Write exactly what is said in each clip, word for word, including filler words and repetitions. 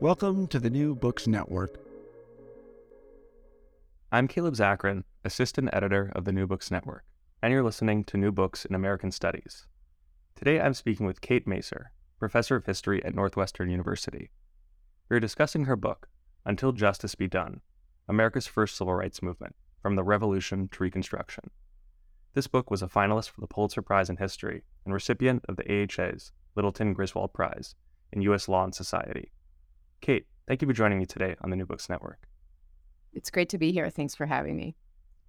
Welcome to the New Books Network. I'm Caleb Zacharin, Assistant Editor of the New Books Network, and you're listening to New Books in American Studies. Today I'm speaking with Kate Maser, Professor of History at Northwestern University. We're discussing her book, Until Justice Be Done, America's First Civil Rights Movement, From the Revolution to Reconstruction. This book was a finalist for the Pulitzer Prize in History and recipient of the A H A's Littleton Griswold Prize in U S Law and Society. Kate, thank you for joining me today on the New Books Network. It's great to be here. Thanks for having me.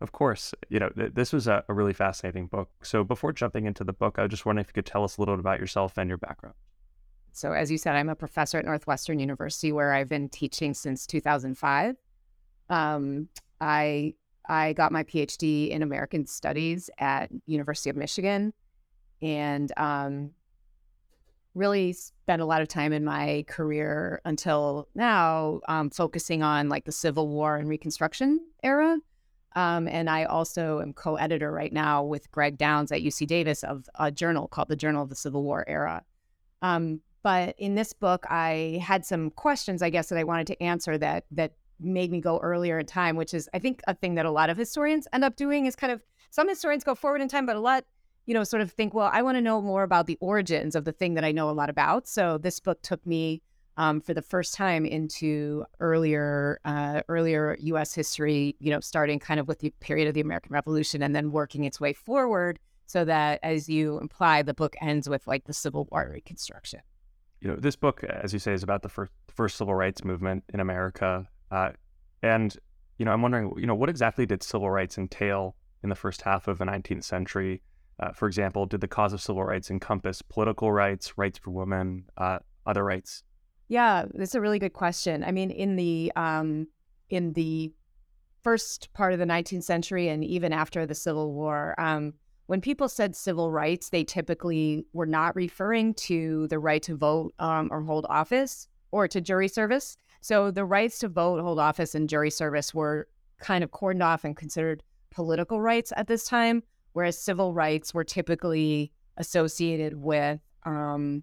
Of course. You know, th- this was a, a really fascinating book. So before jumping into the book, I was just wondering if you could tell us a little about yourself and your background. So as you said, I'm a professor at Northwestern University, where I've been teaching since two thousand five. Um, I I got my P H D in American Studies at University of Michigan, and um really spent a lot of time in my career until now um, focusing on like the Civil War and Reconstruction era. Um, and I also am co-editor right now with Greg Downs at U C Davis of a journal called the Journal of the Civil War Era. Um, but in this book, I had some questions, I guess, that I wanted to answer that that made me go earlier in time, which is, I think, a thing that a lot of historians end up doing is kind of, some historians go forward in time, but a lot you know, sort of think, well, I want to know more about the origins of the thing that I know a lot about. So this book took me um, for the first time into earlier uh, earlier U S history, you know, starting kind of with the period of the American Revolution and then working its way forward so that, as you imply, the book ends with like the Civil War Reconstruction. You know, this book, as you say, is about the first, first civil rights movement in America. Uh, and, you know, I'm wondering, you know, what exactly did civil rights entail in the first half of the nineteenth century? Uh, for example, did the cause of civil rights encompass political rights, rights for women, uh, other rights? Yeah, that's a really good question. I mean, in the um, in the first part of the nineteenth century and even after the Civil War, um, when people said civil rights, they typically were not referring to the right to vote um, or hold office or to jury service. So the rights to vote, hold office, and jury service were kind of cordoned off and considered political rights at this time, whereas civil rights were typically associated with um,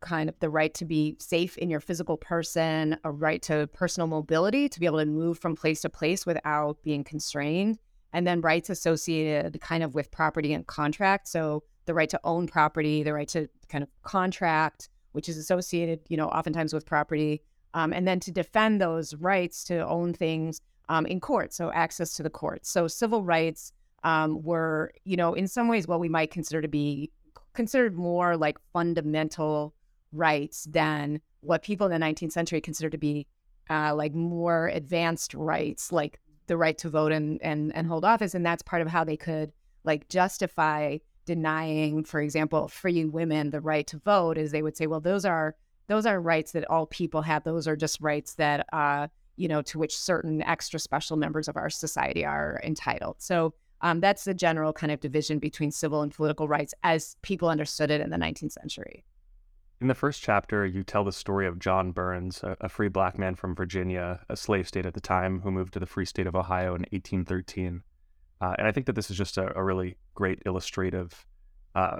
kind of the right to be safe in your physical person, a right to personal mobility, to be able to move from place to place without being constrained, and then rights associated kind of with property and contract. So the right to own property, the right to kind of contract, which is associated, you know, oftentimes with property, um, and then to defend those rights to own things um, in court, so access to the courts. So civil rights Um, were, you know, in some ways what we might consider to be considered more like fundamental rights than what people in the nineteenth century considered to be uh, like more advanced rights, like the right to vote and, and, and hold office. And that's part of how they could like justify denying, for example, free women the right to vote, is they would say, well, those are those are rights that all people have. Those are just rights that, uh, you know, to which certain extra special members of our society are entitled. So Um, that's the general kind of division between civil and political rights as people understood it in the nineteenth century. In the first chapter, you tell the story of John Burns, a, a free black man from Virginia, a slave state at the time, who moved to the free state of Ohio in eighteen thirteen. Uh, and I think that this is just a, a really great illustrative uh,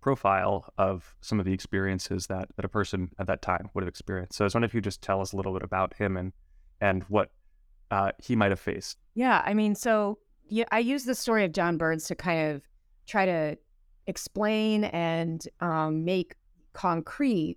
profile of some of the experiences that, that a person at that time would have experienced. So I was wondering if you just tell us a little bit about him and, and what uh, he might have faced. Yeah, I mean, so yeah, I use the story of John Burns to kind of try to explain and um, make concrete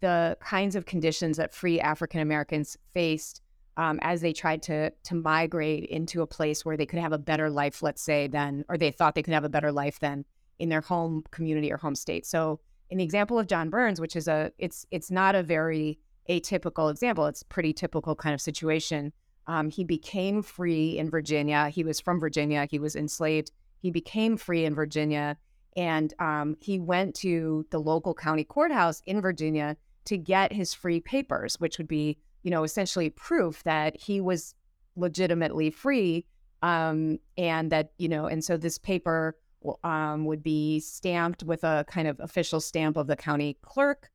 the kinds of conditions that free African Americans faced um, as they tried to to migrate into a place where they could have a better life, let's say, than, or they thought they could have a better life than in their home community or home state. So in the example of John Burns, which is a, it's it's not a very atypical example, it's a pretty typical kind of situation. Um, he became free in Virginia. He was from Virginia. He was enslaved. He became free in Virginia. And um, he went to the local county courthouse in Virginia to get his free papers, which would be, you know, essentially proof that he was legitimately free. Um, and that, you know, and so this paper um, would be stamped with a kind of official stamp of the county clerk.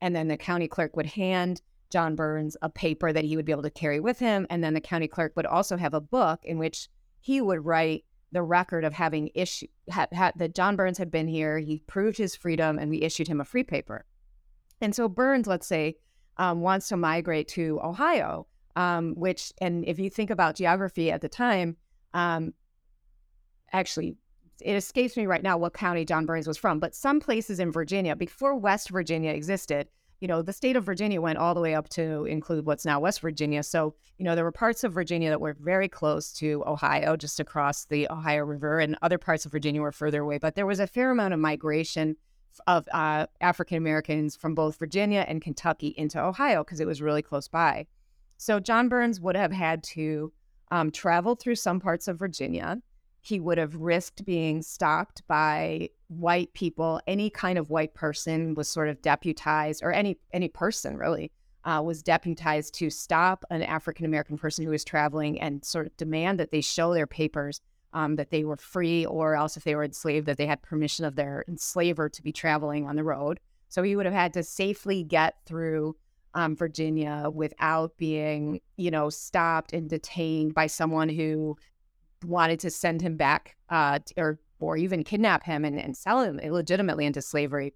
And then the county clerk would hand John Burns a paper that he would be able to carry with him. And then the county clerk would also have a book in which he would write the record of having issued, had, had, that John Burns had been here, he proved his freedom, and we issued him a free paper. And so Burns, let's say, um, wants to migrate to Ohio, um, which, and if you think about geography at the time, um, actually, it escapes me right now what county John Burns was from, but some places in Virginia, before West Virginia existed, you know, the state of Virginia went all the way up to include what's now West Virginia. So, you know, there were parts of Virginia that were very close to Ohio, just across the Ohio River, and other parts of Virginia were further away. But there was a fair amount of migration of uh, African Americans from both Virginia and Kentucky into Ohio because it was really close by. So John Burns would have had to um, travel through some parts of Virginia. He would have risked being stopped by white people. Any kind of white person was sort of deputized, or any any person really, uh, was deputized to stop an African-American person who was traveling and sort of demand that they show their papers, um, that they were free, or else if they were enslaved, that they had permission of their enslaver to be traveling on the road. So he would have had to safely get through um, Virginia without being, you know, stopped and detained by someone who wanted to send him back uh, or or even kidnap him and, and sell him illegitimately into slavery.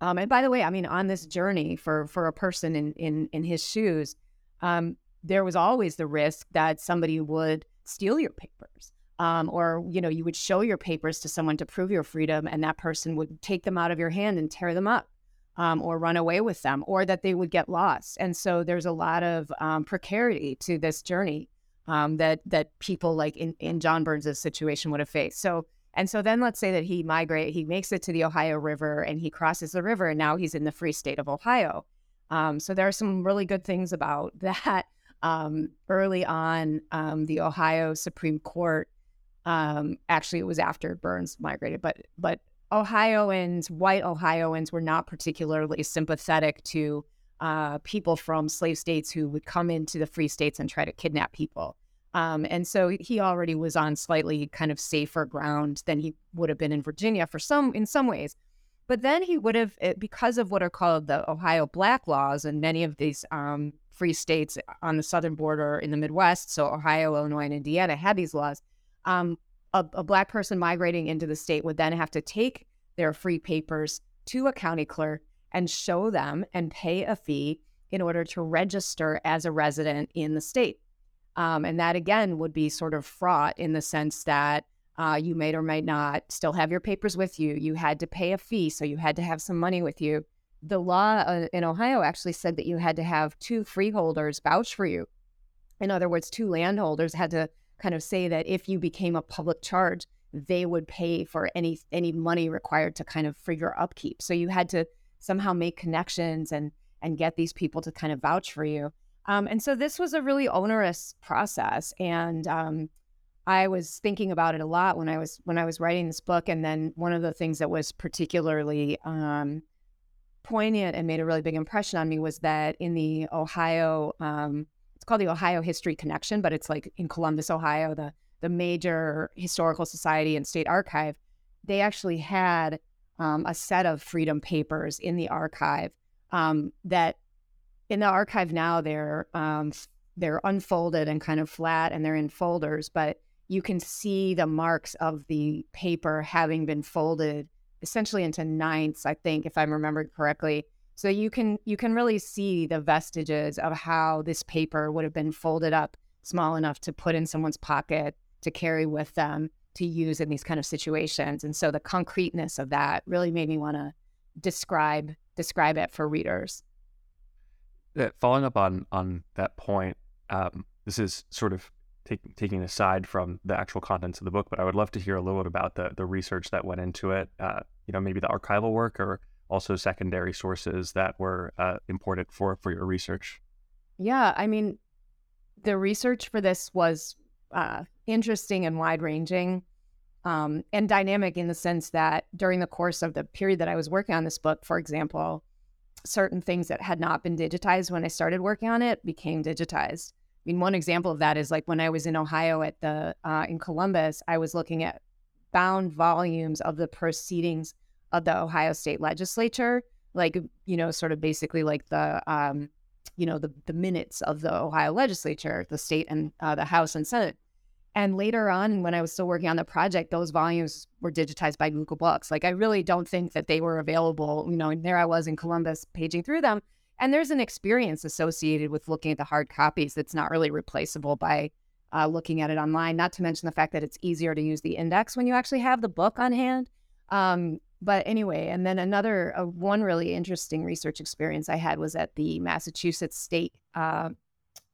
Um, and by the way, I mean, on this journey for for a person in, in, in his shoes, um, there was always the risk that somebody would steal your papers um, or, you know, you would show your papers to someone to prove your freedom and that person would take them out of your hand and tear them up um, or run away with them, or that they would get lost. And so there's a lot of um, precarity to this journey. Um, that that people like in, in John Burns' situation would have faced. So and so then let's say that he migrate, he makes it to the Ohio River and he crosses the river and now he's in the free state of Ohio. Um, so there are some really good things about that. Um, early on, um, the Ohio Supreme Court, um, actually it was after Burns migrated, but but Ohioans, white Ohioans were not particularly sympathetic to Uh, people from slave states who would come into the free states and try to kidnap people. Um, and so he already was on slightly kind of safer ground than he would have been in Virginia for some, in some ways. But then he would have, because of what are called the Ohio Black Laws and many of these um, free states on the southern border in the Midwest, so Ohio, Illinois, and Indiana had these laws, um, a, a black person migrating into the state would then have to take their free papers to a county clerk and show them and pay a fee in order to register as a resident in the state. Um, and that, again, would be sort of fraught in the sense that uh, you might or might not still have your papers with you. You had to pay a fee, so you had to have some money with you. The law uh, in Ohio actually said that you had to have two freeholders vouch for you. In other words, two landholders had to kind of say that if you became a public charge, they would pay for any any money required to kind of for your upkeep. So you had to somehow make connections and and get these people to kind of vouch for you. Um, and so this was a really onerous process. And um, I was thinking about it a lot when I was when I was writing this book. And then one of the things that was particularly um, poignant and made a really big impression on me was that in the Ohio, um, it's called the Ohio History Connection, but it's like in Columbus, Ohio, the the major historical society and state archive, they actually had um, a set of freedom papers in the archive um, that in the archive now they're um, they're unfolded and kind of flat and they're in folders, but you can see the marks of the paper having been folded essentially into ninths, I think, if I remember correctly. So you can you can really see the vestiges of how this paper would have been folded up small enough to put in someone's pocket, to carry with them, to use in these kind of situations. And so the concreteness of that really made me want to describe describe it for readers. Yeah, following up on on that point, um, this is sort of take, taking aside from the actual contents of the book, but I would love to hear a little bit about the the research that went into it, uh, you know, maybe the archival work or also secondary sources that were uh, important for, for your research. Yeah, I mean, the research for this was uh, interesting and wide-ranging um, and dynamic in the sense that during the course of the period that I was working on this book, for example, certain things that had not been digitized when I started working on it became digitized. I mean, one example of that is like when I was in Ohio at the uh, in Columbus, I was looking at bound volumes of the proceedings of the Ohio State Legislature, like, you know, sort of basically like the, um, you know, the, the minutes of the Ohio Legislature, the state and uh, the House and Senate. And later on, when I was still working on the project, those volumes were digitized by Google Books. Like, I really don't think that they were available, you know, and there I was in Columbus paging through them. And there's an experience associated with looking at the hard copies that's not really replaceable by uh, looking at it online, not to mention the fact that it's easier to use the index when you actually have the book on hand. Um, but anyway, and then another, uh, one really interesting research experience I had was at the Massachusetts State uh,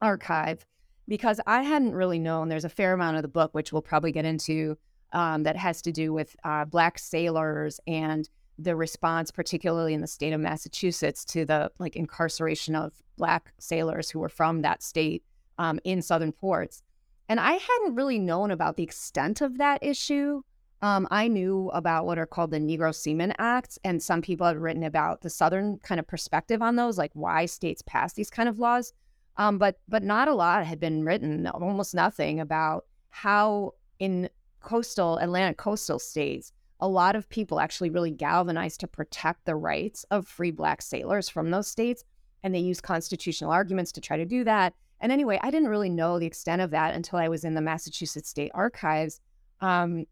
Archive, because I hadn't really known, there's a fair amount of the book, which we'll probably get into, um, that has to do with uh, Black sailors and the response, particularly in the state of Massachusetts, to the like incarceration of Black sailors who were from that state um, in southern ports. And I hadn't really known about the extent of that issue. Um, I knew about what are called the Negro Seamen Acts, and some people had written about the southern kind of perspective on those, like why states pass these kind of laws. Um, but but not a lot had been written, almost nothing, about how in coastal, Atlantic coastal states, a lot of people actually really galvanized to protect the rights of free Black sailors from those states. And they used constitutional arguments to try to do that. And anyway, I didn't really know the extent of that until I was in the Massachusetts State Archives, um,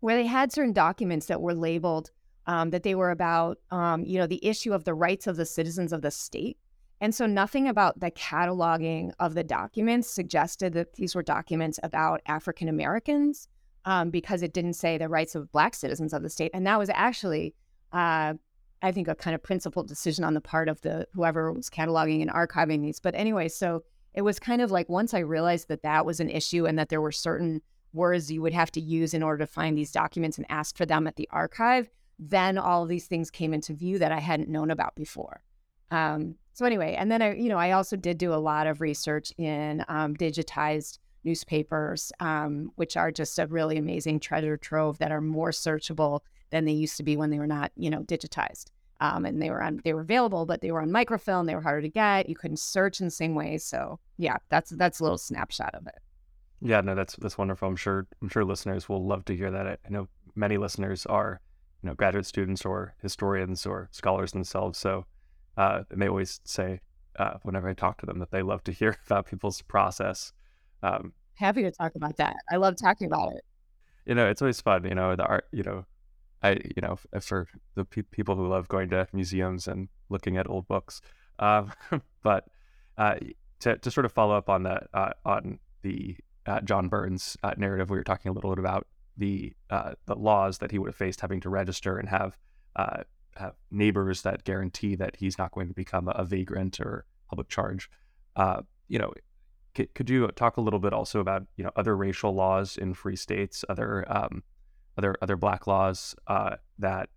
where they had certain documents that were labeled um, that they were about, um, you know, the issue of the rights of the citizens of the state. And so nothing about the cataloging of the documents suggested that these were documents about African Americans, um, because it didn't say the rights of Black citizens of the state. And that was actually, uh, I think, a kind of principled decision on the part of the whoever was cataloging and archiving these. But anyway, so it was kind of like once I realized that that was an issue and that there were certain words you would have to use in order to find these documents and ask for them at the archive, then all of these things came into view that I hadn't known about before. Um, so anyway, and then I, you know, I also did do a lot of research in um, digitized newspapers, um, which are just a really amazing treasure trove that are more searchable than they used to be when they were not, you know, digitized. Um, and they were on, they were available, but they were on microfilm. They were harder to get. You couldn't search in the same way. So yeah, that's that's a little snapshot of it. Yeah, no, that's that's wonderful. I'm sure I'm sure listeners will love to hear that. I know many listeners are, you know, graduate students or historians or scholars themselves. So. Uh, and they always say, uh, whenever I talk to them, that they love to hear about people's process. Um, Happy to talk about that. I love talking about it. You know, it's always fun. You know, the art. You know, I. You know, for the pe- people who love going to museums and looking at old books. Um, but uh, to to sort of follow up on the uh, on the uh, John Burns uh, narrative, we were talking a little bit about the uh, the laws that he would have faced having to register and have. Uh, Uh, neighbors that guarantee that he's not going to become a, a vagrant or public charge. Uh, you know, c- could you talk a little bit also about, you know, other racial laws in free states, other um, other other Black laws uh, that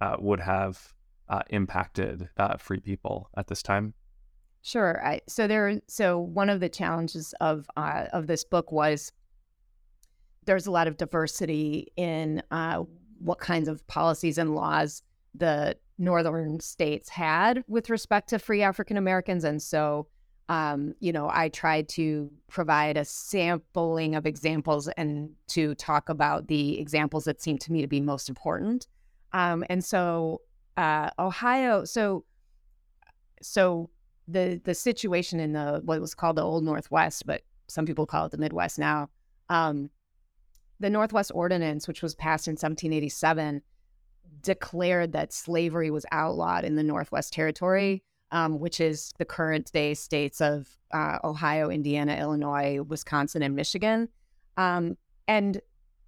uh, would have uh, impacted uh, free people at this time? Sure. I, so there. So one of the challenges of uh, of this book was there's a lot of diversity in uh, what kinds of policies and laws the northern states had with respect to free African Americans. And so, um, you know, I tried to provide a sampling of examples and to talk about the examples that seemed to me to be most important. Um, and so uh, Ohio, so so the the situation in the what was called the Old Northwest, but some people call it the Midwest now, um, the Northwest Ordinance, which was passed in seventeen eighty-seven, declared that slavery was outlawed in the Northwest Territory, um, which is the current day states of uh, Ohio, Indiana, Illinois, Wisconsin, and Michigan. Um, and,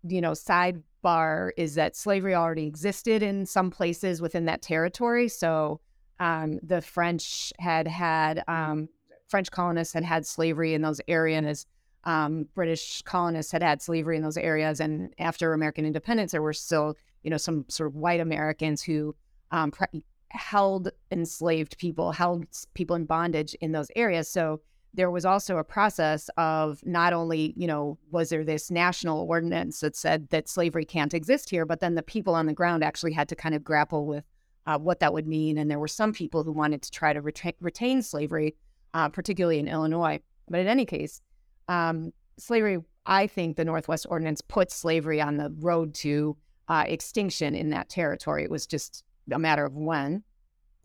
you know, sidebar is that slavery already existed in some places within that territory. So um, the French had had, um, French colonists had had slavery in those areas. Um, British colonists had had slavery in those areas. And after American independence, there were still, you know, some sort of white Americans who um, pre- held enslaved people, held people in bondage in those areas. So there was also a process of not only, you know, was there this national ordinance that said that slavery can't exist here, but then the people on the ground actually had to kind of grapple with uh, what that would mean. And there were some people who wanted to try to retain, retain slavery, uh, particularly in Illinois. But in any case, um, slavery, I think the Northwest Ordinance put slavery on the road to Uh, extinction in that territory. It was just a matter of when.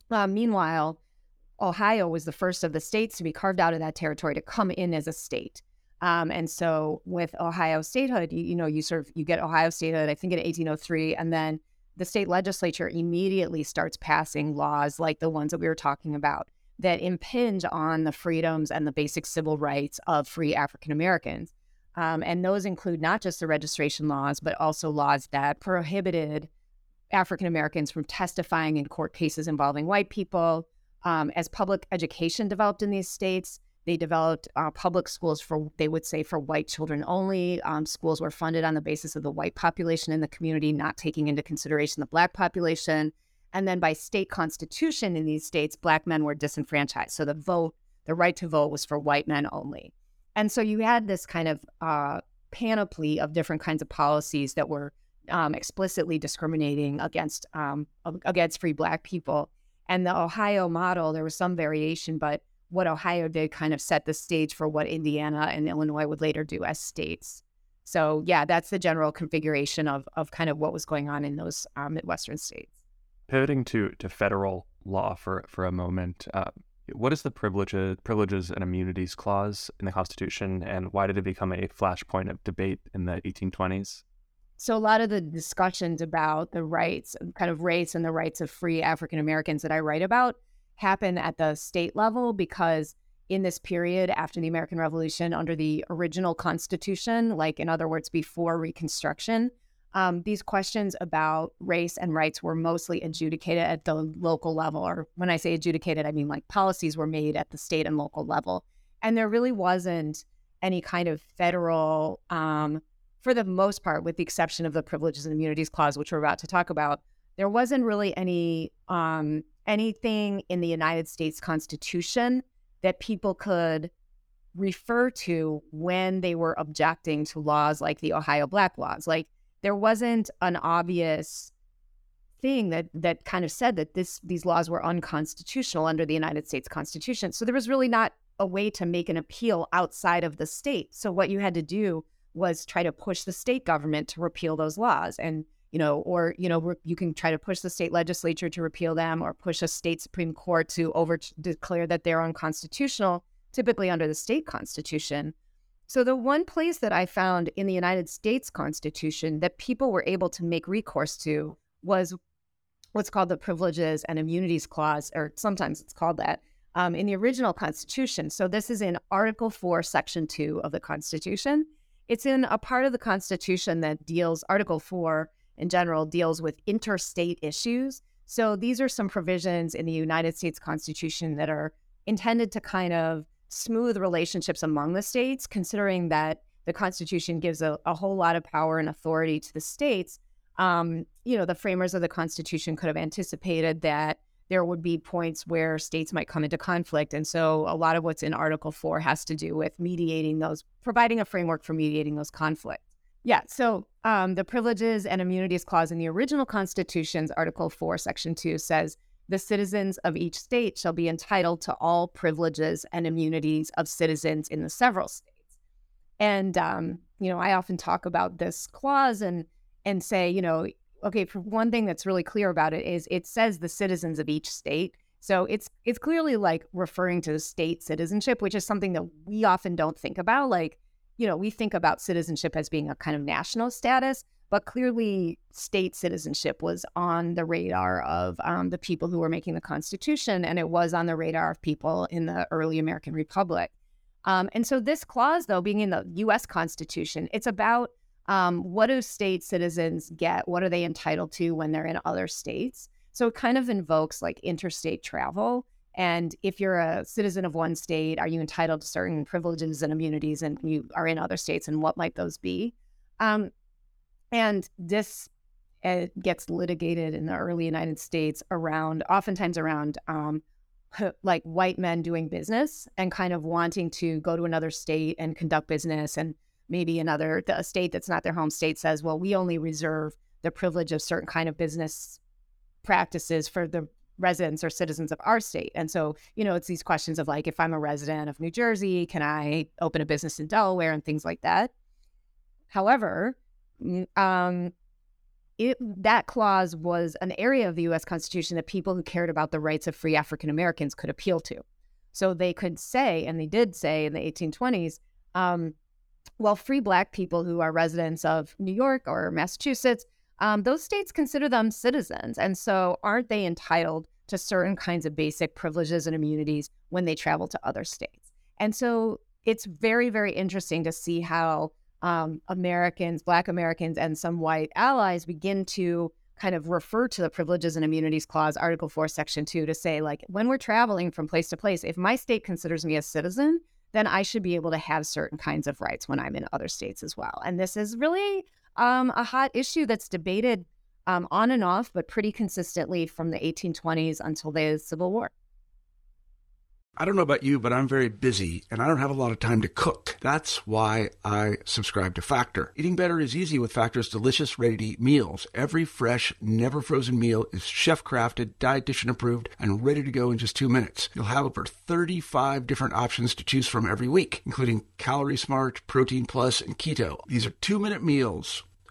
Uh, meanwhile, Ohio was the first of the states to be carved out of that territory to come in as a state. Um, and so with Ohio statehood, you, you know, you sort of, you get Ohio statehood, I think in eighteen oh three, and then the state legislature immediately starts passing laws like the ones that we were talking about that impinge on the freedoms and the basic civil rights of free African Americans. Um, and those include not just the registration laws, but also laws that prohibited African Americans from testifying in court cases involving white people. Um, as public education developed in these states, they developed uh, public schools for, they would say, for white children only. Um, schools were funded on the basis of the white population in the community, not taking into consideration the black population. And then by state constitution in these states, black men were disenfranchised. So the vote, the right to vote was for white men only. And so you had this kind of uh, panoply of different kinds of policies that were um, explicitly discriminating against um, against free black people. And the Ohio model, there was some variation, but what Ohio did kind of set the stage for what Indiana and Illinois would later do as states. So yeah, that's the general configuration of of kind of what was going on in those um, Midwestern states. Pivoting to to federal law for for a moment. Uh... What is the privileges, privileges and immunities clause in the Constitution, and why did it become a flashpoint of debate in the eighteen twenties? So a lot of the discussions about the rights, kind of race and the rights of free African Americans that I write about happen at the state level, because in this period after the American Revolution, under the original Constitution, like in other words, before Reconstruction, Um, these questions about race and rights were mostly adjudicated at the local level. Or when I say adjudicated, I mean like policies were made at the state and local level. And there really wasn't any kind of federal, um, for the most part, with the exception of the Privileges and Immunities Clause, which we're about to talk about, there wasn't really any um, anything in the United States Constitution that people could refer to when they were objecting to laws like the Ohio Black Laws. Like, there wasn't an obvious thing that that kind of said that this these laws were unconstitutional under the United States Constitution. So there was really not a way to make an appeal outside of the state. So what you had to do was try to push the state government to repeal those laws, and you know, or you know, re- you can try to push the state legislature to repeal them, or push a state Supreme Court to over declare that they're unconstitutional, typically under the state constitution. So the one place that I found in the United States Constitution that people were able to make recourse to was what's called the Privileges and Immunities Clause, or sometimes it's called that, um, in the original Constitution. So this is in Article four, Section two of the Constitution. It's in a part of the Constitution that deals, Article four in general, deals with interstate issues. So these are some provisions in the United States Constitution that are intended to kind of smooth relationships among the states, considering that the Constitution gives a, a whole lot of power and authority to the states. Um, you know, the framers of the Constitution could have anticipated that there would be points where states might come into conflict. And so a lot of what's in Article four has to do with mediating those, providing a framework for mediating those conflicts. Yeah, so um, the Privileges and Immunities Clause in the original Constitution's Article four, Section two says, "The citizens of each state shall be entitled to all privileges and immunities of citizens in the several states." And, um, you know, I often talk about this clause and and say, you know, okay, for one thing that's really clear about it is it says the citizens of each state. So it's it's clearly like referring to state citizenship, which is something that we often don't think about. Like, you know, we think about citizenship as being a kind of national status, but clearly state citizenship was on the radar of um, the people who were making the Constitution, and it was on the radar of people in the early American Republic. Um, and so this clause, though, being in the U S Constitution, it's about um, what do state citizens get? What are they entitled to when they're in other states? So it kind of invokes like interstate travel. And if you're a citizen of one state, are you entitled to certain privileges and immunities, and you are in other states, and what might those be? Um, and this uh, gets litigated in the early United States around, oftentimes around um, like white men doing business and kind of wanting to go to another state and conduct business. And maybe another a state that's not their home state says, well, we only reserve the privilege of certain kind of business practices for the residents or citizens of our state. And so, you know, it's these questions of like, if I'm a resident of New Jersey, can I open a business in Delaware and things like that? However, um, it, that clause was an area of the U S Constitution that people who cared about the rights of free African Americans could appeal to. So they could say, and they did say in the eighteen twenties, um, well, free Black people who are residents of New York or Massachusetts, Um, those states consider them citizens. And so aren't they entitled to certain kinds of basic privileges and immunities when they travel to other states? And so it's very, very interesting to see how um, Americans, Black Americans, and some white allies begin to kind of refer to the Privileges and Immunities Clause, Article four, Section two, to say, like, when we're traveling from place to place, if my state considers me a citizen, then I should be able to have certain kinds of rights when I'm in other states as well. And this is really... Um, a hot issue that's debated um, on and off, but pretty consistently from the eighteen twenties until the Civil War. I don't know about you, but I'm very busy and I don't have a lot of time to cook. That's why I subscribe to Factor. Eating better is easy with Factor's delicious, ready-to-eat meals. Every fresh, never frozen meal is chef-crafted, dietitian approved, and ready to go in just two minutes. You'll have over thirty-five different options to choose from every week, including Calorie Smart, Protein Plus, and Keto. These are two-minute meals.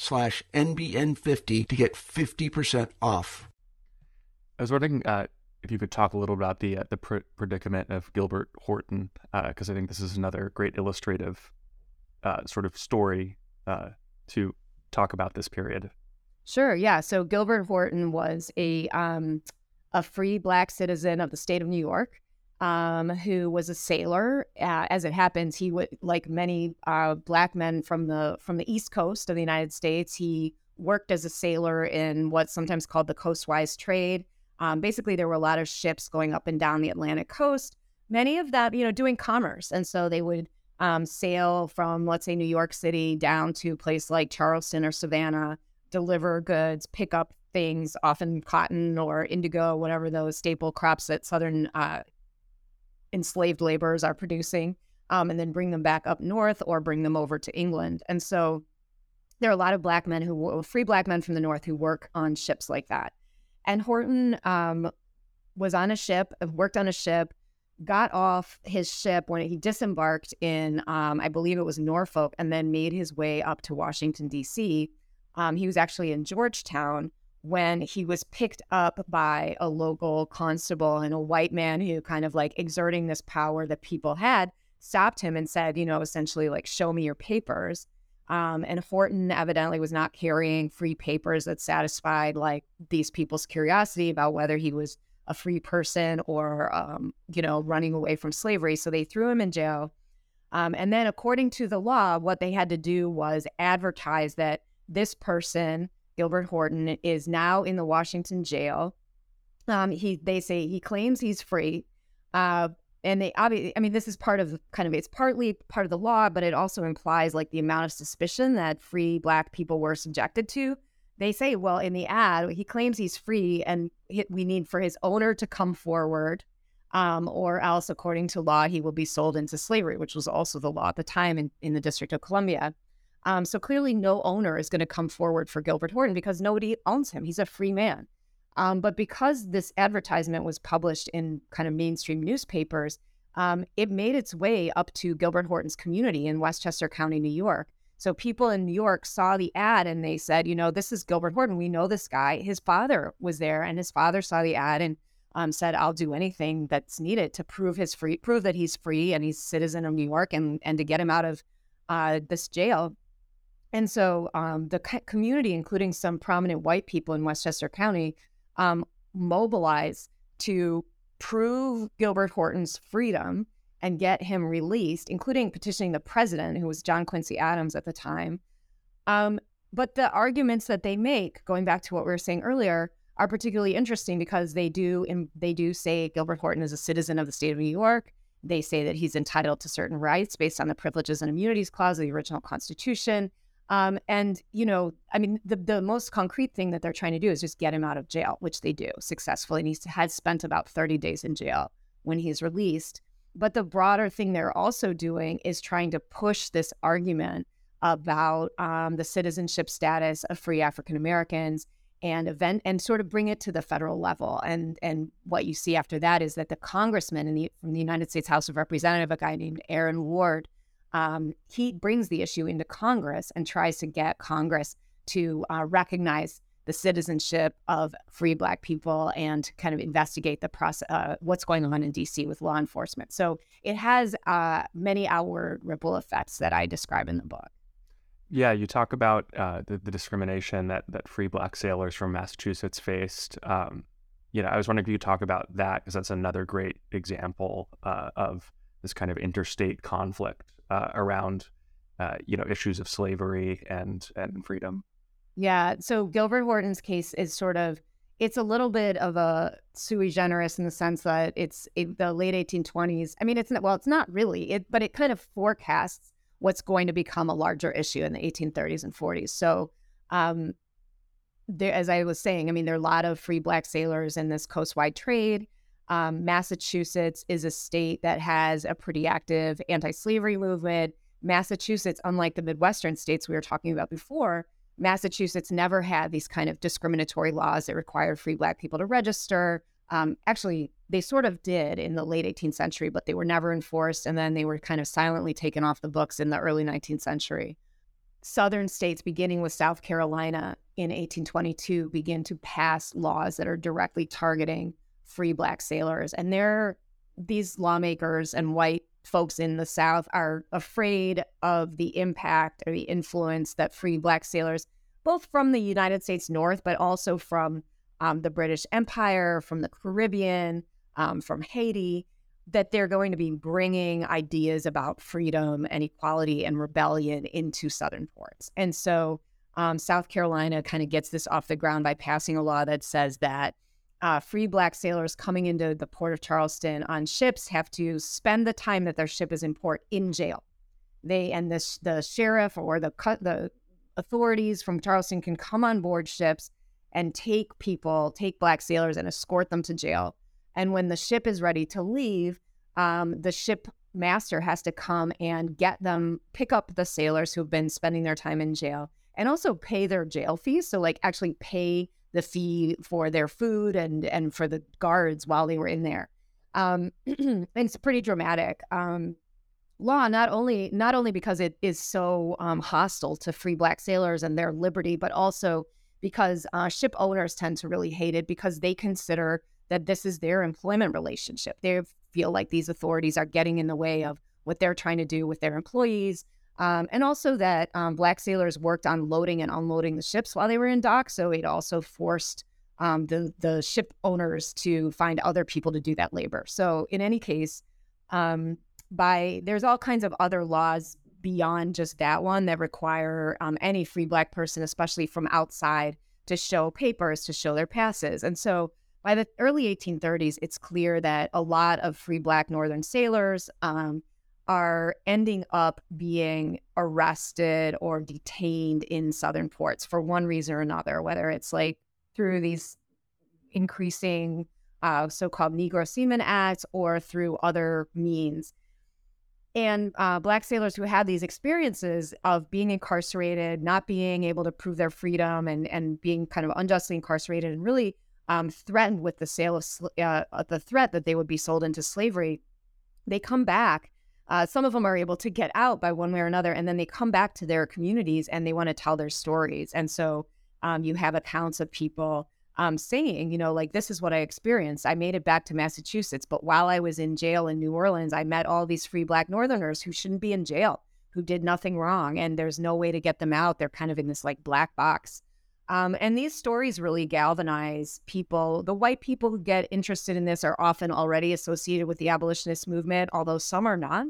slash N B N fifty to get fifty percent off. I was wondering uh, if you could talk a little about the uh, the pr- predicament of Gilbert Horton, because uh, I think this is another great illustrative uh, sort of story uh, to talk about this period. Sure, yeah. So Gilbert Horton was a um, a free Black citizen of the state of New York um, who was a sailor. Uh, as it happens, he would, like many uh, Black men from the from the East Coast of the United States, he worked as a sailor in what's sometimes called the coastwise trade. Um, basically, there were a lot of ships going up and down the Atlantic coast, many of them, you know, doing commerce. And so they would um, sail from, let's say, New York City down to a place like Charleston or Savannah, deliver goods, pick up things, often cotton or indigo, whatever those staple crops that Southern uh enslaved laborers are producing, um, and then bring them back up north or bring them over to England. And so there are a lot of Black men who, free Black men from the north, who work on ships like that. And Horton um, was on a ship, worked on a ship, got off his ship when he disembarked in, um, I believe it was Norfolk, and then made his way up to Washington, D C. Um, he was actually in Georgetown when he was picked up by a local constable, and a white man who kind of like exerting this power that people had stopped him and said, you know, essentially like, show me your papers. Um, and Horton evidently was not carrying free papers that satisfied like these people's curiosity about whether he was a free person or, um, you know, running away from slavery. So they threw him in jail. Um, and then according to the law, what they had to do was advertise that this person, Gilbert Horton, is now in the Washington jail. Um, he, they say he claims he's free, uh, And they obviously, I mean, this is part of kind of, it's partly part of the law, but it also implies like the amount of suspicion that free Black people were subjected to. They say, well, in the ad, he claims he's free and he, we need for his owner to come forward, um, or else, according to law, he will be sold into slavery, which was also the law at the time in, in the District of Columbia. Um, so clearly no owner is going to come forward for Gilbert Horton because nobody owns him. He's a free man. Um, but because this advertisement was published in kind of mainstream newspapers, um, it made its way up to Gilbert Horton's community in Westchester County, New York. So people in New York saw the ad and they said, you know, this is Gilbert Horton. We know this guy. His father was there, and his father saw the ad and um, said, I'll do anything that's needed to prove his free, prove that he's free and he's a citizen of New York, and, and to get him out of uh, this jail. And so um, the co- community, including some prominent white people in Westchester County, um, mobilized to prove Gilbert Horton's freedom and get him released, including petitioning the president, who was John Quincy Adams at the time. Um, but the arguments that they make, going back to what we were saying earlier, are particularly interesting because they do in, they do say Gilbert Horton is a citizen of the state of New York. They say that he's entitled to certain rights based on the Privileges and Immunities Clause of the original Constitution. Um, and, you know, I mean, the, the most concrete thing that they're trying to do is just get him out of jail, which they do successfully. And he has spent about thirty days in jail when he's released. But the broader thing they're also doing is trying to push this argument about um, the citizenship status of free African Americans and event and sort of bring it to the federal level. And and what you see after that is that the congressman in the, from the United States House of Representatives, a guy named Aaron Ward, um, he brings the issue into Congress and tries to get Congress to uh, recognize the citizenship of free Black people and kind of investigate the process, uh, what's going on in D C with law enforcement. So it has uh, many outward ripple effects that I describe in the book. Yeah, you talk about uh, the, the discrimination that that free Black sailors from Massachusetts faced. Um, you know, I was wondering if you could talk about that, because that's another great example uh, of this kind of interstate conflict uh, around, uh, you know, issues of slavery and and freedom. Yeah, so Gilbert Horton's case is sort of, it's a little bit of a sui generis in the sense that it's it, the late eighteen twenties. I mean, it's not, well, it's not really, it, but it kind of forecasts what's going to become a larger issue in the eighteen thirties and forties. So um, there, as I was saying, I mean, there are a lot of free Black sailors in this coastwide trade. Um, Massachusetts is a state that has a pretty active anti-slavery movement. Massachusetts, unlike the Midwestern states we were talking about before, Massachusetts never had these kind of discriminatory laws that required free Black people to register. Um, actually, they sort of did in the late eighteenth century, but they were never enforced. And then they were kind of silently taken off the books in the early nineteenth century. Southern states, beginning with South Carolina in eighteen twenty-two, begin to pass laws that are directly targeting free Black sailors. And they're, these lawmakers and white folks in the South are afraid of the impact or the influence that free Black sailors, both from the United States North, but also from um, the British Empire, from the Caribbean, um, from Haiti, that they're going to be bringing ideas about freedom and equality and rebellion into Southern ports. And so um, South Carolina kind of gets this off the ground by passing a law that says that Uh, free Black sailors coming into the port of Charleston on ships have to spend the time that their ship is in port in jail. They and the, sh- the sheriff or the cu- the authorities from Charleston can come on board ships and take people, take Black sailors and escort them to jail. And when the ship is ready to leave, um, the ship master has to come and get them, pick up the sailors who've been spending their time in jail, and also pay their jail fees. So like actually pay the fee for their food and and for the guards while they were in there. Um, it's a pretty dramatic um, law, not only not only because it is so um, hostile to free Black sailors and their liberty, but also because uh, ship owners tend to really hate it because they consider that this is their employment relationship. They feel like these authorities are getting in the way of what they're trying to do with their employees. Um, and also that um, Black sailors worked on loading and unloading the ships while they were in dock. So it also forced um, the, the ship owners to find other people to do that labor. So in any case, um, by there's all kinds of other laws beyond just that one that require um, any free Black person, especially from outside, to show papers, to show their passes. And so by the early eighteen thirties, it's clear that a lot of free Black Northern sailors um, are ending up being arrested or detained in Southern ports for one reason or another, whether it's like through these increasing uh, so-called Negro Seamen Acts or through other means. And uh, Black sailors who had these experiences of being incarcerated, not being able to prove their freedom, and, and being kind of unjustly incarcerated and really um, threatened with the sale of sl- uh, the threat that they would be sold into slavery, they come back. Uh, some of them are able to get out by one way or another, and then they come back to their communities and they want to tell their stories. And so um, you have accounts of people um, saying, you know, like, this is what I experienced. I made it back to Massachusetts, but while I was in jail in New Orleans, I met all these free Black Northerners who shouldn't be in jail, who did nothing wrong, and there's no way to get them out. They're kind of in this like black box. Um, and these stories really galvanize people. The white people who get interested in this are often already associated with the abolitionist movement, although some are not.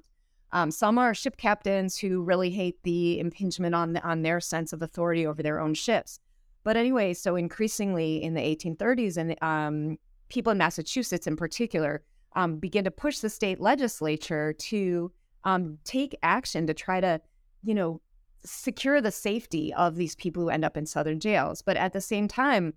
Um, some are ship captains who really hate the impingement on, on their sense of authority over their own ships. But anyway, so increasingly in the eighteen thirties, and um, people in Massachusetts in particular um, begin to push the state legislature to um, take action to try to, you know, secure the safety of these people who end up in Southern jails. But at the same time,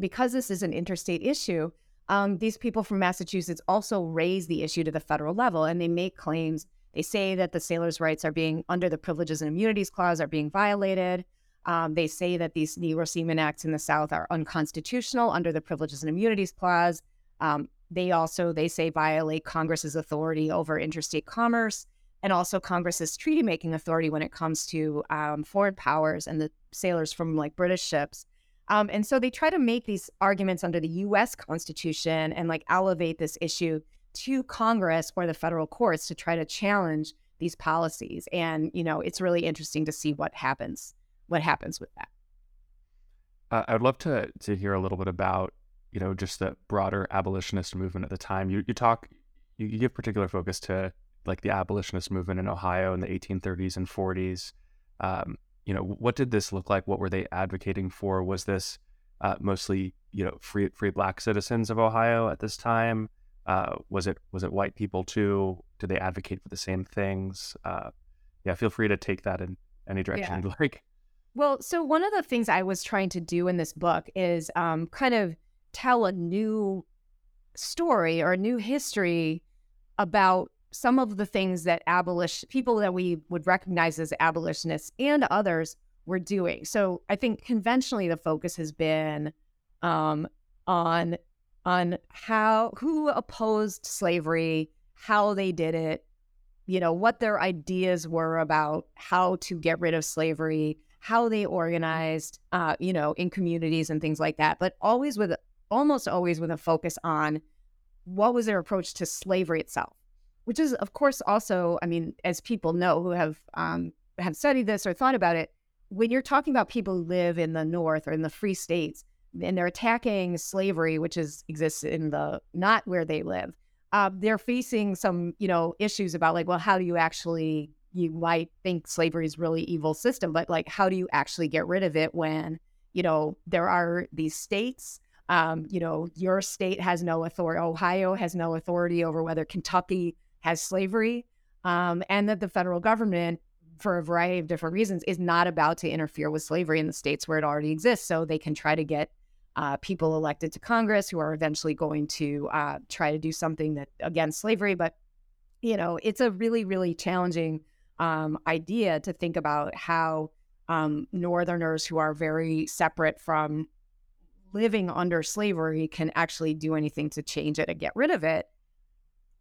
because this is an interstate issue, um, these people from Massachusetts also raise the issue to the federal level, and they make claims. They say that the sailors' rights are being, under the Privileges and Immunities Clause, are being violated. Um, they say that these Negro Seamen Acts in the South are unconstitutional under the Privileges and Immunities Clause. Um, they also, they say, violate Congress's authority over interstate commerce, and also Congress's treaty-making authority when it comes to um, foreign powers and the sailors from, like, British ships. Um, and so they try to make these arguments under the U S Constitution and, like, elevate this issue to Congress or the federal courts to try to challenge these policies. And, you know, it's really interesting to see what happens, what happens with that. Uh, I would love to to hear a little bit about, you know, just the broader abolitionist movement at the time. You, you talk, you, you give particular focus to, like, the abolitionist movement in Ohio in the eighteen thirties and forties. Um, you know, what did this look like? What were they advocating for? Was this uh, mostly, you know, free free Black citizens of Ohio at this time? Uh, was it was it white people too? Did they advocate for the same things? Uh, yeah, feel free to take that in any direction yeah. you'd like. Well, so one of the things I was trying to do in this book is um, kind of tell a new story or a new history about some of the things that abolition people that we would recognize as abolitionists and others were doing. So I think conventionally the focus has been um, on on how who opposed slavery, how they did it, you know, what their ideas were about how to get rid of slavery, how they organized, uh, you know, in communities and things like that. But always with almost always with a focus on what was their approach to slavery itself. Which is, of course, also, I mean, as people know who have um, have studied this or thought about it, when you're talking about people who live in the North or in the free states and they're attacking slavery, which is exists in the not where they live, uh, they're facing some, you know, issues about like, well, how do you actually, you might think slavery is really evil system, but like, how do you actually get rid of it when, you know, there are these states. Um, you know, your state has no authority. Ohio has no authority over whether Kentucky has slavery, um, and that the federal government, for a variety of different reasons, is not about to interfere with slavery in the states where it already exists. So they can try to get uh, people elected to Congress who are eventually going to uh, try to do something that against slavery. But, you know, it's a really, really challenging um, idea to think about how um, Northerners who are very separate from living under slavery can actually do anything to change it and get rid of it.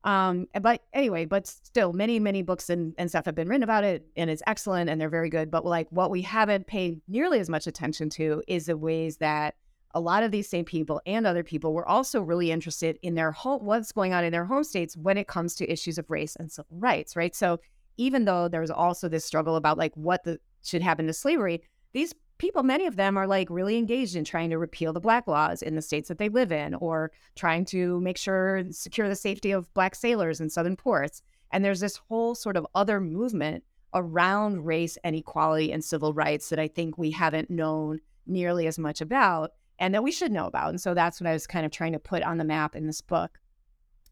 Um, but anyway, but still many, many books and, and stuff have been written about it, and it's excellent and they're very good. But like what we haven't paid nearly as much attention to is the ways that a lot of these same people and other people were also really interested in their home, what's going on in their home states when it comes to issues of race and civil rights, right? So even though there's also this struggle about like what the, should happen to slavery, these people, many of them are like really engaged in trying to repeal the Black laws in the states that they live in, or trying to make sure, secure the safety of Black sailors in Southern ports. And there's this whole sort of other movement around race and equality and civil rights that I think we haven't known nearly as much about. and that we should know about. And so that's what I was kind of trying to put on the map in this book.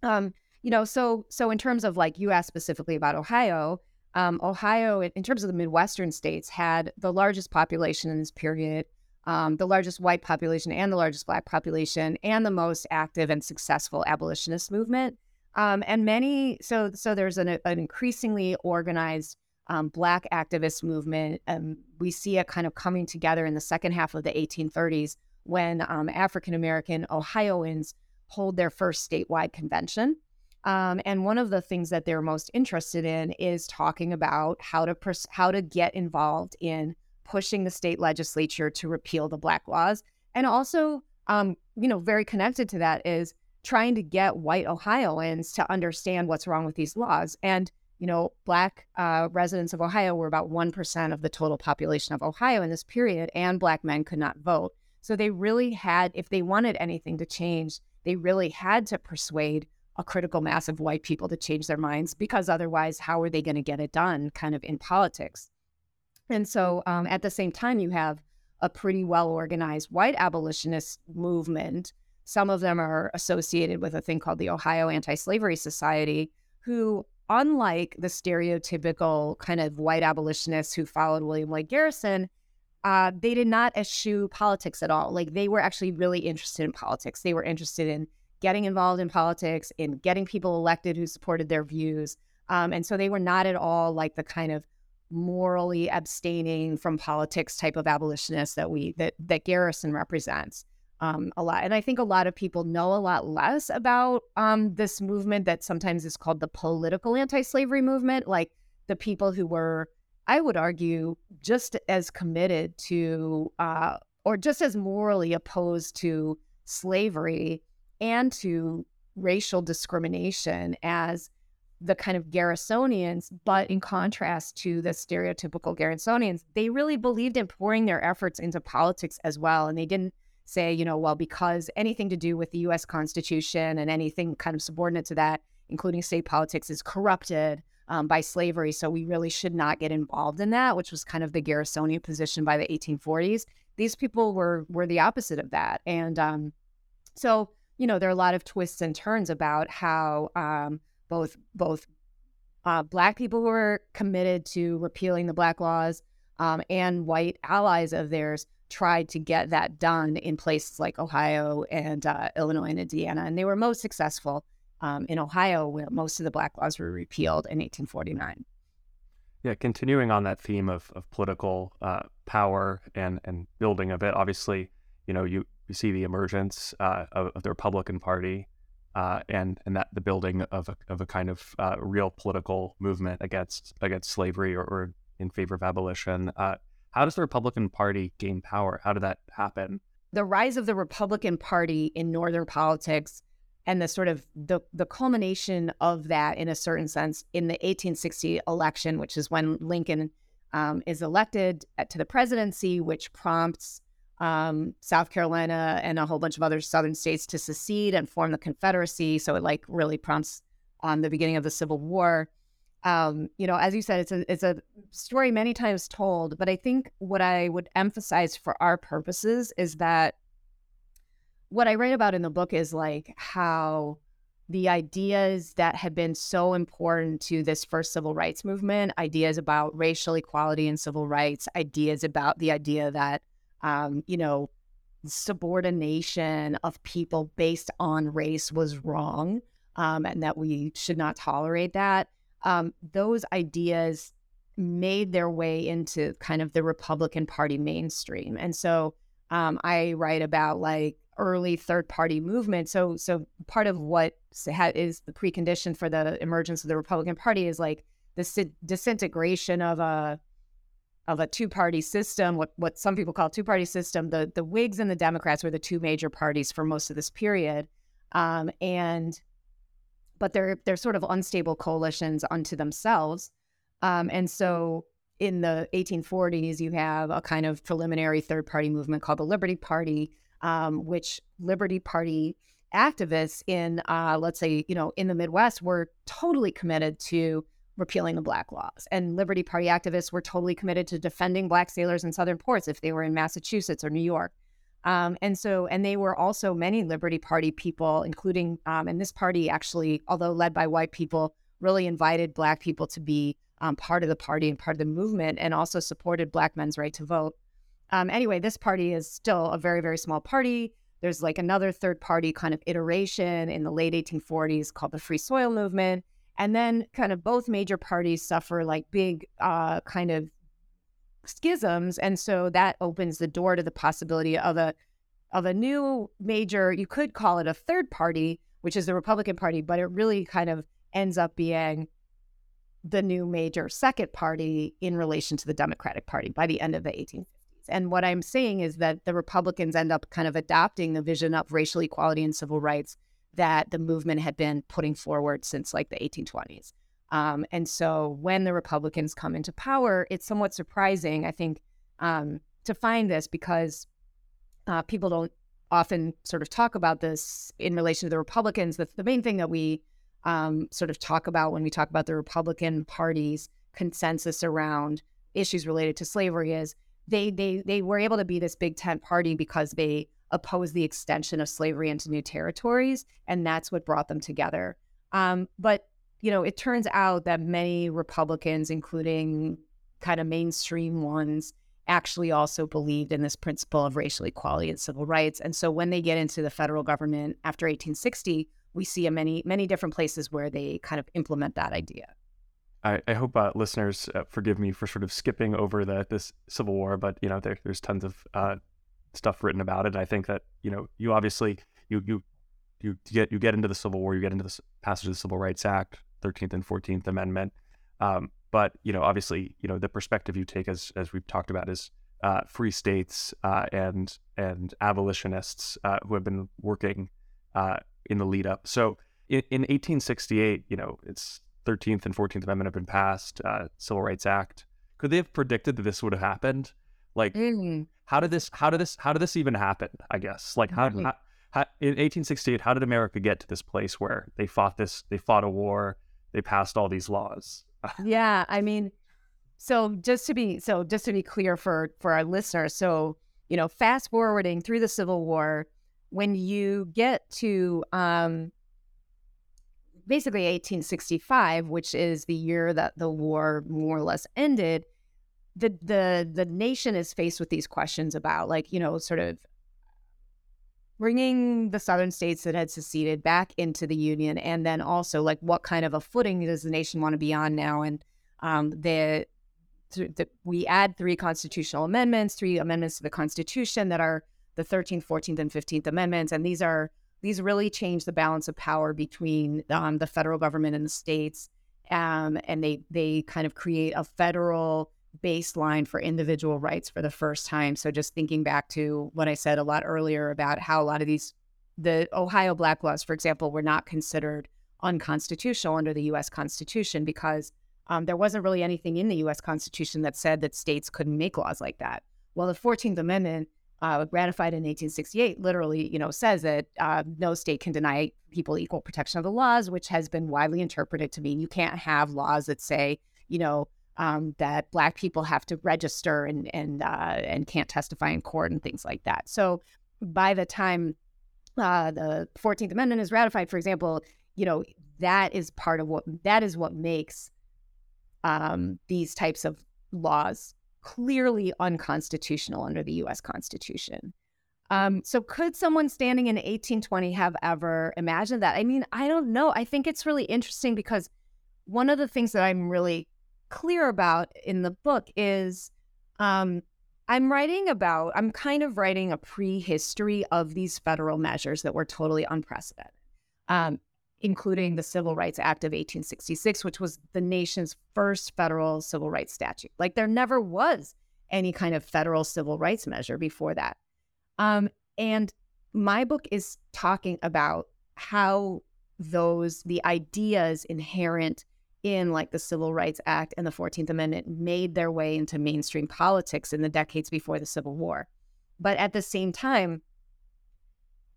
Um, you know, so so in terms of, like, you asked specifically about Ohio, um, Ohio, in terms of the Midwestern states, had the largest population in this period, um, the largest white population and the largest Black population, and the most active and successful abolitionist movement. Um, and many, so so there's an, an increasingly organized um, Black activist movement. Um, we see it kind of coming together in the second half of the eighteen thirties when um, African-American Ohioans hold their first statewide convention. Um, and one of the things that they're most interested in is talking about how to pers- how to get involved in pushing the state legislature to repeal the Black laws. And also, um, you know, very connected to that is trying to get white Ohioans to understand what's wrong with these laws. And, you know, Black uh, residents of Ohio were about one percent of the total population of Ohio in this period, and Black men could not vote. So they really had, if they wanted anything to change, they really had to persuade a critical mass of white people to change their minds, because otherwise, how are they going to get it done kind of in politics? And so um, at the same time, you have a pretty well-organized white abolitionist movement. Some of them are associated with a thing called the Ohio Anti-Slavery Society, who, unlike the stereotypical kind of white abolitionists who followed William Lloyd Garrison, uh, they did not eschew politics at all. Like, they were actually really interested in politics. They were interested in getting involved in politics, in getting people elected who supported their views. Um, and so they were not at all like the kind of morally abstaining from politics type of abolitionists that we that that Garrison represents um, a lot. And I think a lot of people know a lot less about um, this movement that sometimes is called the political anti-slavery movement, like the people who were, I would argue, just as committed to uh, or just as morally opposed to slavery and to racial discrimination as the kind of Garrisonians, but in contrast to the stereotypical Garrisonians, they really believed in pouring their efforts into politics as well. And they didn't say, you know, well, because anything to do with the U S Constitution and anything kind of subordinate to that, including state politics, is corrupted um, by slavery, so we really should not get involved in that, which was kind of the Garrisonian position by the eighteen forties. These people were were the opposite of that. And um, so, you know, there are a lot of twists and turns about how um, both both uh, Black people who were committed to repealing the Black laws um, and white allies of theirs tried to get that done in places like Ohio and uh, Illinois and Indiana. And they were most successful um, in Ohio, where most of the Black laws were repealed in eighteen forty-nine. Yeah, continuing on that theme of, of political uh, power and, and building of it, obviously, you know, you, you see the emergence uh, of, of the Republican Party. Uh, and and that the building of a, of a kind of uh, real political movement against against slavery or, or in favor of abolition. Uh, how does the Republican Party gain power? How did that happen? The rise of the Republican Party in Northern politics and the sort of the, the culmination of that, in a certain sense, in the eighteen sixty election, which is when Lincoln um, is elected to the presidency, which prompts Um, South Carolina and a whole bunch of other southern states to secede and form the Confederacy. So it like really prompts on um, the beginning of the Civil War. Um, you know, as you said, it's a, it's a story many times told, but I think what I would emphasize for our purposes is that what I write about in the book is like how the ideas that had been so important to this first civil rights movement, ideas about racial equality and civil rights, ideas about the idea that Um, you know, subordination of people based on race was wrong, um, and that we should not tolerate that. Um, those ideas made their way into kind of the Republican Party mainstream. And so um, I write about like early third party movement. So, so part of what is the precondition for the emergence of the Republican Party is like the disintegration of a of a two-party system, what what some people call two-party system. The the Whigs and the Democrats were the two major parties for most of this period. Um, and but they're they're sort of unstable coalitions unto themselves. Um, and so in the eighteen forties, you have a kind of preliminary third-party movement called the Liberty Party, um, which Liberty Party activists in, uh, let's say, you know, in the Midwest were totally committed to repealing the Black laws. And Liberty Party activists were totally committed to defending Black sailors in southern ports if they were in Massachusetts or New York. Um, and so, and they were also many Liberty Party people, including, um, and this party actually, although led by white people, really invited Black people to be um, part of the party and part of the movement, and also supported Black men's right to vote. Um, anyway, this party is still a very, very small party. There's like another third party kind of iteration in the late eighteen forties called the Free Soil Movement. And then kind of both major parties suffer like big uh, kind of schisms. And so that opens the door to the possibility of a of a new major, you could call it a third party, which is the Republican Party, but it really kind of ends up being the new major second party in relation to the Democratic Party by the end of the eighteen fifties. And what I'm saying is that the Republicans end up kind of adopting the vision of racial equality and civil rights that the movement had been putting forward since like the eighteen twenties. Um, and so when the Republicans come into power, it's somewhat surprising, I think, um, to find this, because uh, people don't often sort of talk about this in relation to the Republicans. The, the main thing that we um, sort of talk about when we talk about the Republican Party's consensus around issues related to slavery is they they they were able to be this big tent party because they opposed the extension of slavery into new territories, and that's what brought them together. Um, but you know, it turns out that many Republicans, including kind of mainstream ones, actually also believed in this principle of racial equality and civil rights. And so when they get into the federal government after eighteen sixty, we see a many, many different places where they kind of implement that idea. I, I hope uh, listeners uh, forgive me for sort of skipping over the, this Civil War, but, you know, there, there's tons of uh, stuff written about it. I think that, you know, you obviously, you, you, you get, you get into the Civil War, you get into the passage of the Civil Rights Act, thirteenth and fourteenth Amendment. Um, but, you know, obviously, you know, the perspective you take, as as we've talked about, is uh, free states uh, and and abolitionists uh, who have been working uh, in the lead up. So in, in eighteen sixty-eight, you know, it's thirteenth and fourteenth Amendment have been passed, uh, Civil Rights Act. Could they have predicted that this would have happened? Like, mm-hmm. how did this, how did this, how did this even happen, I guess? Like, how, mm-hmm. how, how in eighteen sixty-eight, how did America get to this place where they fought this, they fought a war, they passed all these laws? Yeah, I mean, so just to be so just to be clear for for our listeners, so you know, fast forwarding through the Civil War, when you get to um, basically eighteen sixty-five, which is the year that the war more or less ended, the the the nation is faced with these questions about, like, you know, sort of bringing the southern states that had seceded back into the Union, and then also, like, what kind of a footing does the nation want to be on now? And um, the, the we add three constitutional amendments, three amendments to the Constitution that are the thirteenth, fourteenth, and fifteenth Amendments, and these are these really change the balance of power between um, the federal government and the states, um, and they they kind of create a federal baseline for individual rights for the first time. So just thinking back to what I said a lot earlier about how a lot of these, the Ohio Black Laws, for example, were not considered unconstitutional under the U S Constitution because um, there wasn't really anything in the U S Constitution that said that states couldn't make laws like that. Well, the fourteenth Amendment, uh, ratified in eighteen sixty-eight, literally, you know, says that uh, no state can deny people equal protection of the laws, which has been widely interpreted to mean you can't have laws that say, you know, Um, that Black people have to register and and uh, and can't testify in court and things like that. So by the time uh, the fourteenth Amendment is ratified, for example, you know, that is part of what that is what makes um, these types of laws clearly unconstitutional under the U S Constitution. Um, so could someone standing in eighteen twenty have ever imagined that? I mean, I don't know. I think it's really interesting because one of the things that I'm really clear about in the book is um, I'm writing about, I'm kind of writing a prehistory of these federal measures that were totally unprecedented, um, including the Civil Rights Act of eighteen sixty-six, which was the nation's first federal civil rights statute. Like, there never was any kind of federal civil rights measure before that. Um, and my book is talking about how those, the ideas inherent in like the Civil Rights Act and the fourteenth Amendment made their way into mainstream politics in the decades before the Civil War. But at the same time,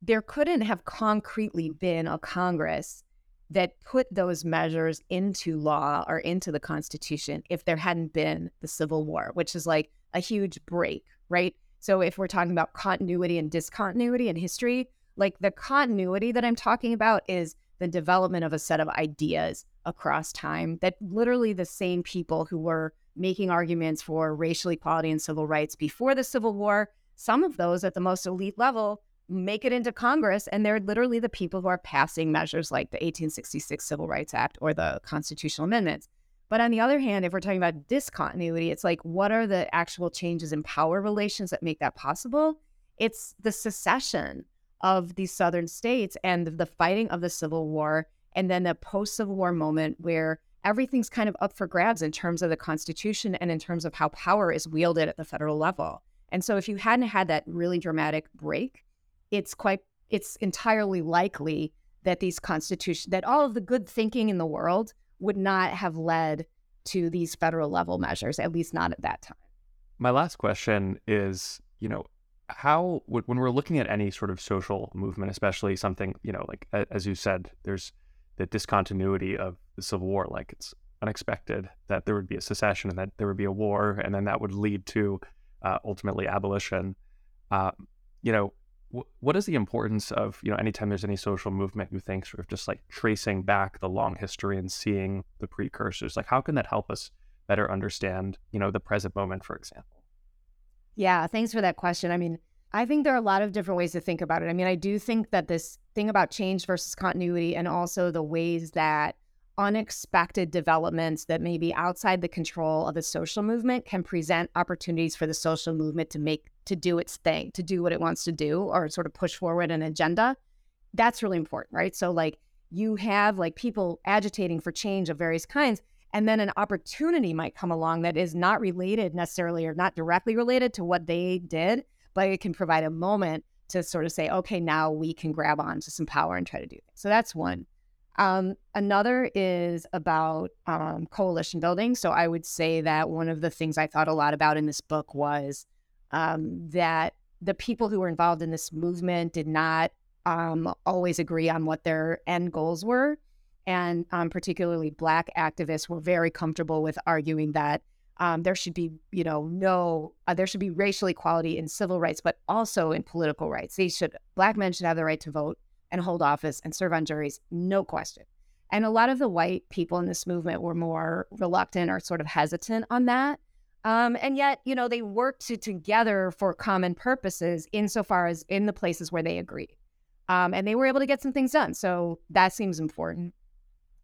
there couldn't have concretely been a Congress that put those measures into law or into the Constitution if there hadn't been the Civil War, which is like a huge break, right? So if we're talking about continuity and discontinuity in history, like the continuity that I'm talking about is the development of a set of ideas across time that literally the same people who were making arguments for racial equality and civil rights before the Civil War, some of those at the most elite level make it into Congress, and they're literally the people who are passing measures like the eighteen sixty-six Civil Rights Act or the constitutional amendments. But on the other hand, if we're talking about discontinuity, it's like, what are the actual changes in power relations that make that possible? It's the secession of the southern states and the fighting of the Civil War, and then the post-Civil War moment where everything's kind of up for grabs in terms of the Constitution and in terms of how power is wielded at the federal level. And so if you hadn't had that really dramatic break, it's quite, it's entirely likely that these constitution, that all of the good thinking in the world would not have led to these federal level measures, at least not at that time. My last question is, you know, how, when we're looking at any sort of social movement, especially something, you know, like, as you said, there's the discontinuity of the Civil War, like it's unexpected that there would be a secession and that there would be a war, and then that would lead to uh, ultimately abolition. Uh, you know, what is the importance of, you know, anytime there's any social movement, you think sort of just like tracing back the long history and seeing the precursors, like how can that help us better understand, you know, the present moment, for example? Yeah, thanks for that question. I mean, I think there are a lot of different ways to think about it. I mean, I do think that this thing about change versus continuity, and also the ways that unexpected developments that may be outside the control of the social movement can present opportunities for the social movement to make, to do its thing, to do what it wants to do, or sort of push forward an agenda. That's really important, right? So like you have like people agitating for change of various kinds, and then an opportunity might come along that is not related necessarily or not directly related to what they did, but it can provide a moment to sort of say, okay, now we can grab onto some power and try to do it. So that's one. Um, another is about um, coalition building. So I would say that one of the things I thought a lot about in this book was um, that the people who were involved in this movement did not um, always agree on what their end goals were. And um, particularly Black activists were very comfortable with arguing that um, there should be, you know, no, uh, there should be racial equality in civil rights, but also in political rights. They should, Black men should have the right to vote and hold office and serve on juries, no question. And a lot of the white people in this movement were more reluctant or sort of hesitant on that. Um, and yet, you know, they worked to, together for common purposes insofar as in the places where they agreed. Um, and they were able to get some things done. So that seems important.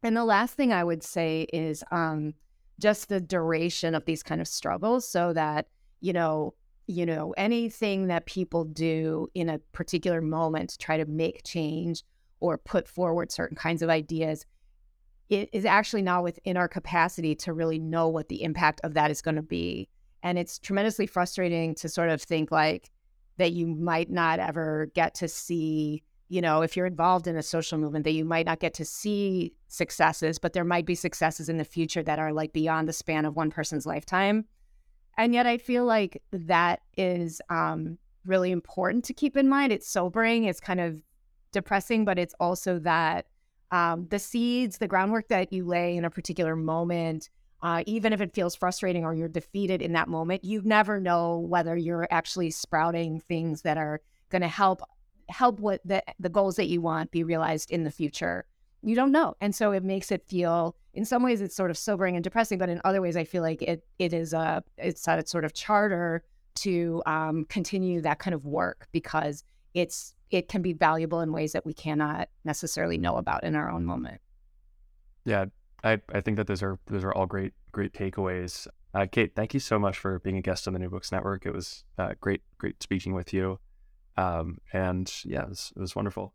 And the last thing I would say is um, just the duration of these kind of struggles, so that, you know, you know, anything that people do in a particular moment to try to make change or put forward certain kinds of ideas, it is actually not within our capacity to really know what the impact of that is going to be. And it's tremendously frustrating to sort of think like that you might not ever get to see, you know, if you're involved in a social movement, that you might not get to see successes, but there might be successes in the future that are like beyond the span of one person's lifetime. And yet I feel like that is um, really important to keep in mind. It's sobering, it's kind of depressing, but it's also that um, the seeds, the groundwork that you lay in a particular moment, uh, even if it feels frustrating or you're defeated in that moment, you never know whether you're actually sprouting things that are going to help help what the, the goals that you want be realized in the future. You don't know. And so it makes it feel, in some ways it's sort of sobering and depressing, but in other ways I feel like it it is a, it's a sort of charter to um, continue that kind of work, because it's it can be valuable in ways that we cannot necessarily know about in our own moment. Yeah, I, I think that those are those are all great, great takeaways. Uh, Kate, thank you so much for being a guest on the New Books Network. It was uh, great, great speaking with you. Um, and yeah, it was, it was wonderful.